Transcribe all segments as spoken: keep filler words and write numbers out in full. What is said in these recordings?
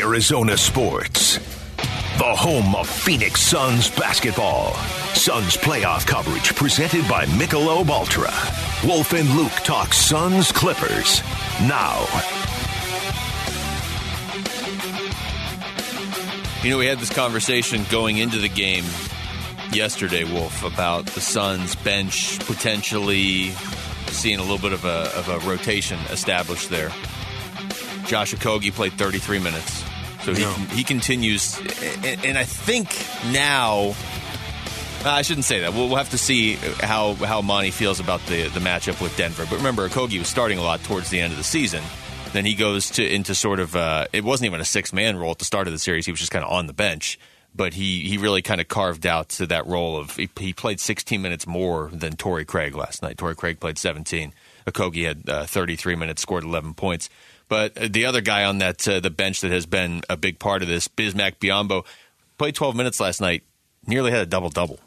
Arizona sports, the home of Phoenix Suns basketball. Suns playoff coverage presented by Michelob Ultra. Wolf and Luke talk Suns Clippers now. You know, we had this conversation going into the game yesterday, Wolf, about the Suns bench potentially seeing a little bit of a, of a rotation established there. Josh Okogie played thirty-three minutes. So he, no. he continues, and, and I think now, I shouldn't say that. We'll, we'll have to see how, how Monty feels about the, the matchup with Denver. But remember, Okogie was starting a lot towards the end of the season. Then he goes to into sort of, uh, it wasn't even a six-man role at the start of the series. He was just kind of on the bench. But he, he really kind of carved out to that role of, he, he played sixteen minutes more than Torrey Craig last night. Torrey Craig played seventeen. Okogie had uh, thirty-three minutes, scored eleven points. But the other guy on that uh, the bench that has been a big part of this, Bismack Biyombo, played twelve minutes last night, nearly had a double-double.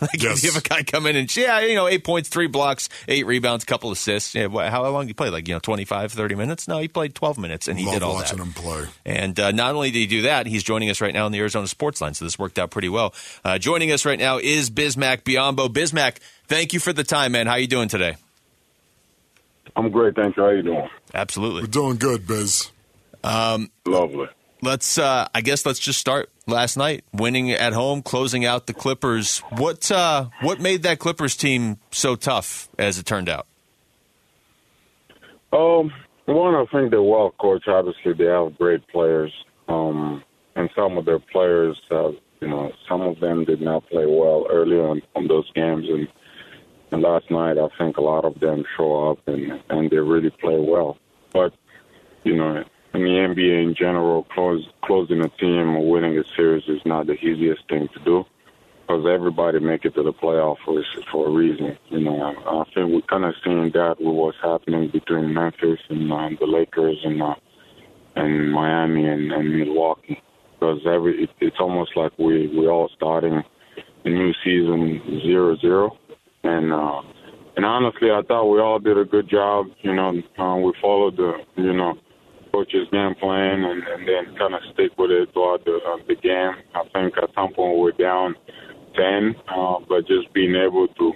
Like yes. If you have a guy come in and, yeah, you know, eight points, three blocks, eight rebounds, couple assists. Yeah, how long did he play? Like, you know, twenty-five, thirty minutes? No, he played twelve minutes, and he Love did all watching that. Him play. And uh, not only did he do that, he's joining us right now on the Arizona Sports Line, so this worked out pretty well. Uh, joining us right now is Bismack Biyombo. Bismack, thank you for the time, man. How you doing today? I'm great, thank you. How you doing? Absolutely. We're doing good, Biz. Um, Lovely. Let's. Uh, I guess let's just start last night, winning at home, closing out the Clippers. What uh, What made that Clippers team so tough, as it turned out? Um, one, I think their wild coach, obviously, they have great players. Um, and some of their players, uh, you know, some of them did not play well early on on those games, and And last night, I think a lot of them show up and, and they really play well. But, you know, in the N B A in general, close, closing a team or winning a series is not the easiest thing to do because everybody make it to the playoff for, for a reason. You know, I, I think we're kind of seeing that with what's happening between Memphis and um, the Lakers and uh, and Miami and, and Milwaukee because every it, it's almost like we we all starting the new season zero zero. And uh, and honestly, I thought we all did a good job. You know, uh, we followed the you know coach's game plan and, and then kind of stick with it throughout the, uh, the game. I think at some point we were down ten, uh, but just being able to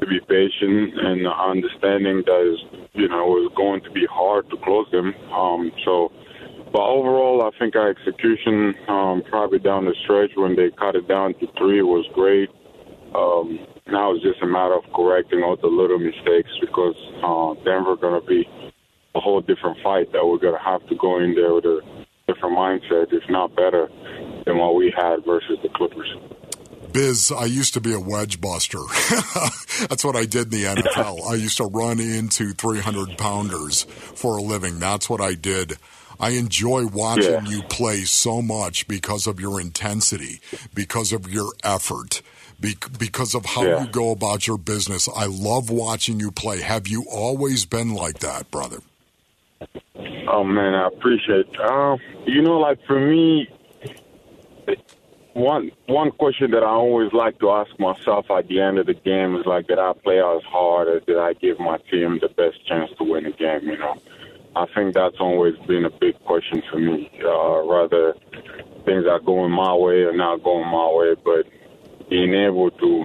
to be patient and understanding that is you know it was going to be hard to close them. Um, so, but overall, I think our execution um, probably down the stretch when they cut it down to three was great. Um, Now it's just a matter of correcting all the little mistakes because uh, Denver going to be a whole different fight that we're going to have to go in there with a different mindset, if not better, than what we had versus the Clippers. Biz, I used to be a wedge buster. That's what I did in the N F L. I used to run into three hundred pounders for a living. That's what I did. I enjoy watching yeah. you play so much because of your intensity, because of your effort. Be- because of how yeah. you go about your business. I love watching you play. Have you always been like that, brother? Oh, man, I appreciate it. Uh, you know, like for me, one one question that I always like to ask myself at the end of the game is, like, did I play as hard or did I give my team the best chance to win the game, you know? I think that's always been a big question for me, uh, rather things are going my way or not going my way, but being able to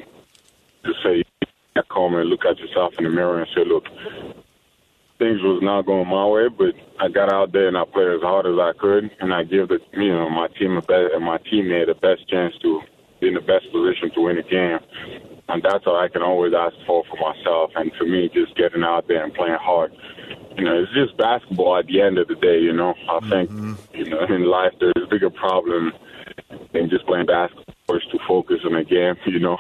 to say, come and look at yourself in the mirror and say, look, things was not going my way, but I got out there and I played as hard as I could, and I give the you know my team a best, my teammate the best chance to be in the best position to win the game, and that's all I can always ask for for myself. And for me, just getting out there and playing hard, you know, it's just basketball at the end of the day. You know, I mm-hmm. think you know in life there's a bigger problem than just playing basketball. To focus on the game, you know.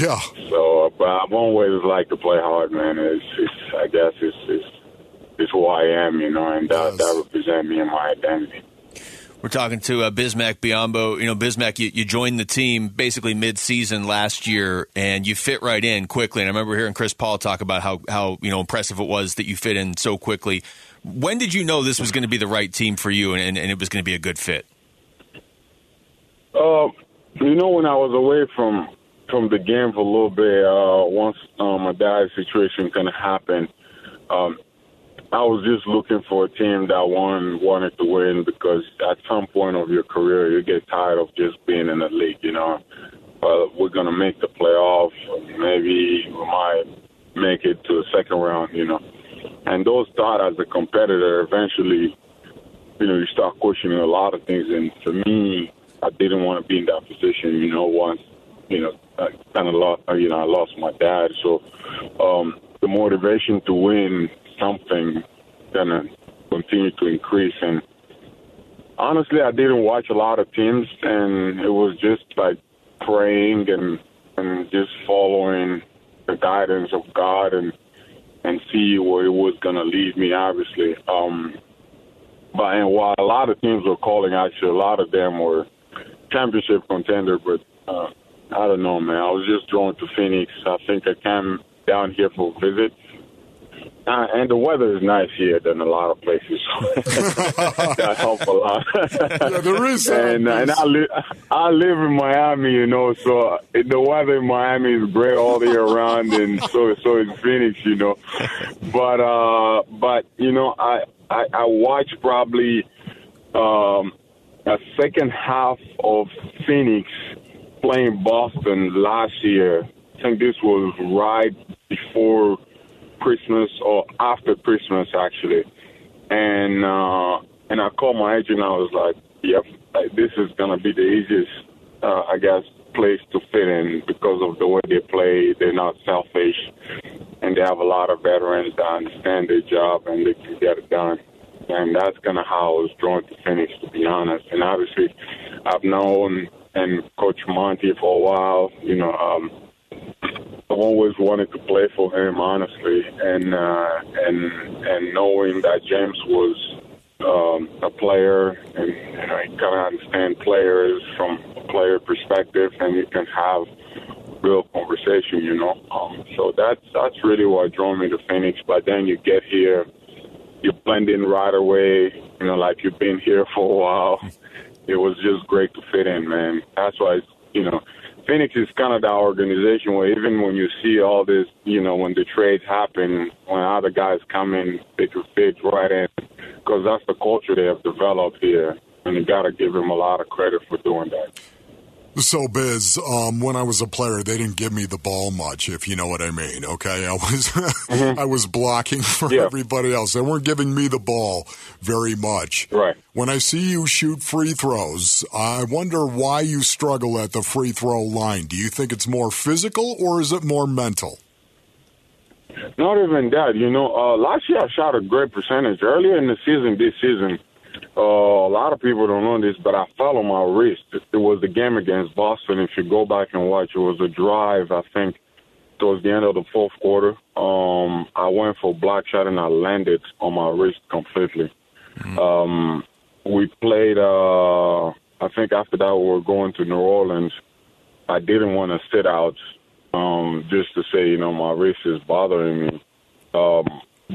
yeah. So, but I've always liked to play hard, man. It's, it's I guess, it's, it's it's who I am, you know, and that, yes. that represents me and my identity. We're talking to uh, Bismack Biyombo. You know, Bismack, you, you joined the team basically mid-season last year, and you fit right in quickly. And I remember hearing Chris Paul talk about how how you know impressive it was that you fit in so quickly. When did you know this was going to be the right team for you, and, and, and it was going to be a good fit? Um. Uh, You know, when I was away from from the game for a little bit, uh, once um, my dad's situation kind of happened, um, I was just looking for a team that won, wanted to win, because at some point of your career, you get tired of just being in the league, you know. Uh, we're going to make the playoffs. Maybe we might make it to the second round, you know. And those thought as a competitor, eventually, you know, you start questioning a lot of things. And for me, I didn't want to be in that position, you know, once, you know, I kind of lost, you know, I lost my dad. So um, the motivation to win something gonna continue to increase. And honestly, I didn't watch a lot of teams, and it was just like praying and and just following the guidance of God and and see where it was gonna lead me, obviously. Um, but and while a lot of teams were calling, actually a lot of them were championship contender, but uh, I don't know, man. I was just drawn to Phoenix. I think I came down here for a visit. Uh, and the weather is nicer than a lot of places. That helps a lot. Yeah, there is. and and I, li- I live in Miami, you know, so the weather in Miami is great all year round, and so so is Phoenix, you know. But uh, but you know, I I, I watched probably um, a second half of Phoenix playing Boston last year. I think this was right before Christmas or after Christmas, actually, and uh, and I called my agent. I was like, "Yep, this is gonna be the easiest, uh, I guess, place to fit in because of the way they play. They're not selfish, and they have a lot of veterans that understand their job and they can get it done." And that's kind of how I was drawn to Phoenix, to be honest. And obviously, I've known and Coach Monty for a while, you know. Um, I've always wanted to play for him, honestly, and uh, and and knowing that James was um, a player, and you know, he kind of understand players from a player perspective, and you can have real conversation, you know. Um, so that's that's really what drew me to Phoenix. But then you get here, you blend in right away, you know, like you've been here for a while. It was just great to fit in, man. That's why, you know, Phoenix is kind of the organization where even when you see all this, you know, when the trades happen, when other guys come in, they can fit right in, because that's the culture they have developed here, and you got to give them a lot of credit for doing that. So, Biz, um, when I was a player, they didn't give me the ball much, if you know what I mean, okay? I was mm-hmm. I was blocking for yeah. everybody else. They weren't giving me the ball very much. Right. When I see you shoot free throws, I wonder why you struggle at the free throw line. Do you think it's more physical or is it more mental? Not even that. You know, uh, last year I shot a great percentage. Earlier in the season, this season, Uh, a lot of people don't know this, but I fell on my wrist. It was the game against Boston. If you go back and watch, it was a drive, I think, towards the end of the fourth quarter. Um, I went for a block shot, and I landed on my wrist completely. Mm-hmm. Um, we played, uh, I think after that we were going to New Orleans. I didn't want to sit out um, just to say, you know, my wrist is bothering me. Um,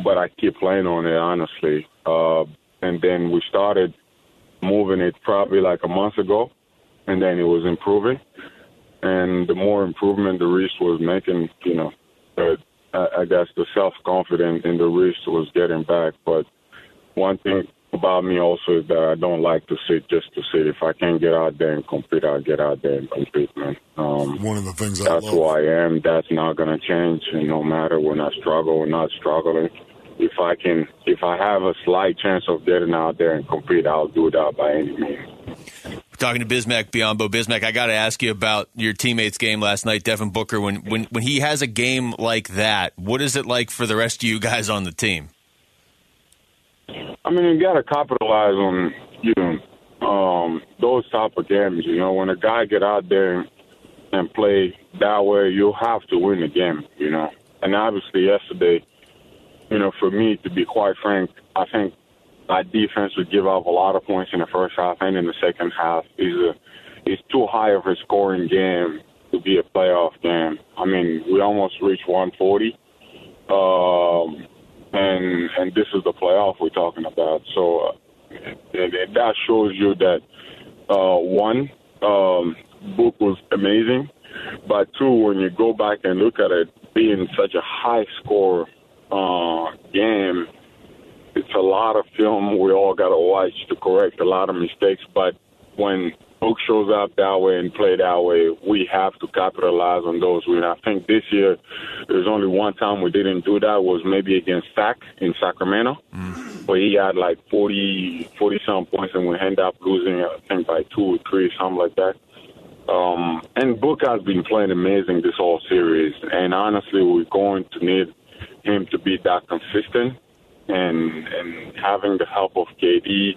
but I keep playing on it, honestly. Uh And then we started moving it probably like a month ago, and then it was improving. And the more improvement the wrist was making, you know, uh, I guess the self-confidence in the wrist was getting back. But one thing about me also is that I don't like to sit just to sit. If I can't get out there and compete, I'll get out there and compete, man. Um, one of the things I love. That's who I am. That's not going to change. And no matter when I struggle or not struggling, If I can, if I have a slight chance of getting out there and compete, I'll do that by any means. Talking to Bismack Biyombo. Bismack, I got to ask you about your teammate's game last night, Devin Booker. When, when when he has a game like that, what is it like for the rest of you guys on the team? I mean, you got to capitalize on, you know, um, those type of games. You know, when a guy get out there and play that way, you have to win the game. You know, and obviously yesterday, you know, for me, to be quite frank, I think our defense would give up a lot of points in the first half and in the second half. It's, a, it's too high of a scoring game to be a playoff game. I mean, we almost reached one forty, um, and and this is the playoff we're talking about. So uh, and, and that shows you that, uh, one, um, Book was amazing, but two, when you go back and look at it, being such a high score, Uh, game, it's a lot of film we all got to watch to correct a lot of mistakes. But when Book shows up that way and played that way, we have to capitalize on those. And I think this year, there's only one time we didn't do that was maybe against Sac in Sacramento, mm. where he had like forty, forty-some points, and we end up losing, I think, by two or three, something like that. Um, and Book has been playing amazing this whole series. And honestly, we're going to need him to be that consistent. And, and having the help of K D,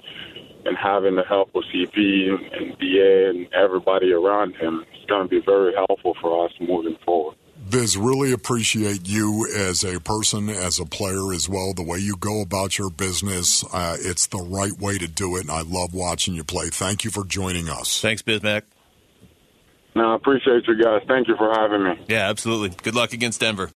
and having the help of C P and D A and everybody around him is going to be very helpful for us moving forward. Biz, really appreciate you as a person, as a player as well, the way you go about your business. Uh, it's the right way to do it, and I love watching you play. Thank you for joining us. Thanks, Bismack. No, I appreciate you guys. Thank you for having me. Yeah, absolutely. Good luck against Denver.